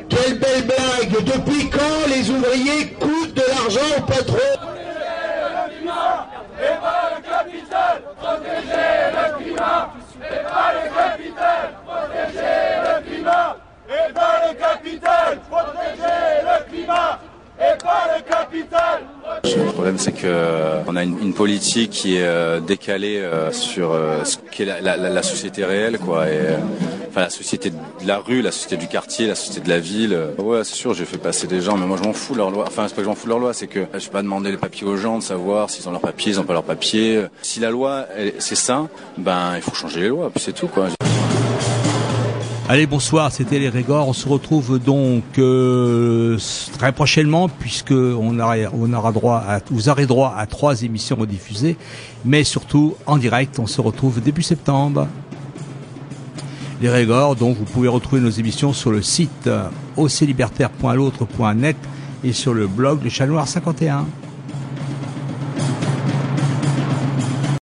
Quelle belle blague! Depuis quand les ouvriers coûtent de l'argent au patron? Protégez le climat et pas le capital! Protégez le climat et pas le capital! Protégez le climat et pas le capital! Protégez le climat! Et pas le capital. Le problème, c'est qu'on a une politique qui est décalée sur ce qu'est la société réelle, quoi. Et, enfin, la société de la rue, la société du quartier, la société de la ville. Ouais, c'est sûr, j'ai fait passer des gens, mais moi, je m'en fous de leur loi. Enfin, c'est pas que je m'en fous de leur loi, c'est que je vais pas demander les papiers aux gens de savoir s'ils ont leurs papiers, ils ont pas leurs papiers. Si la loi, c'est ça, ben, il faut changer les lois, puis c'est tout, quoi. Allez, bonsoir, c'était Les Régors. On se retrouve donc très prochainement, puisque vous aurez droit à 3 émissions rediffusées, mais surtout en direct. On se retrouve début septembre. Les Régors, donc vous pouvez retrouver nos émissions sur le site oclibertaire.l'autre.net et sur le blog de Chat Noir 51.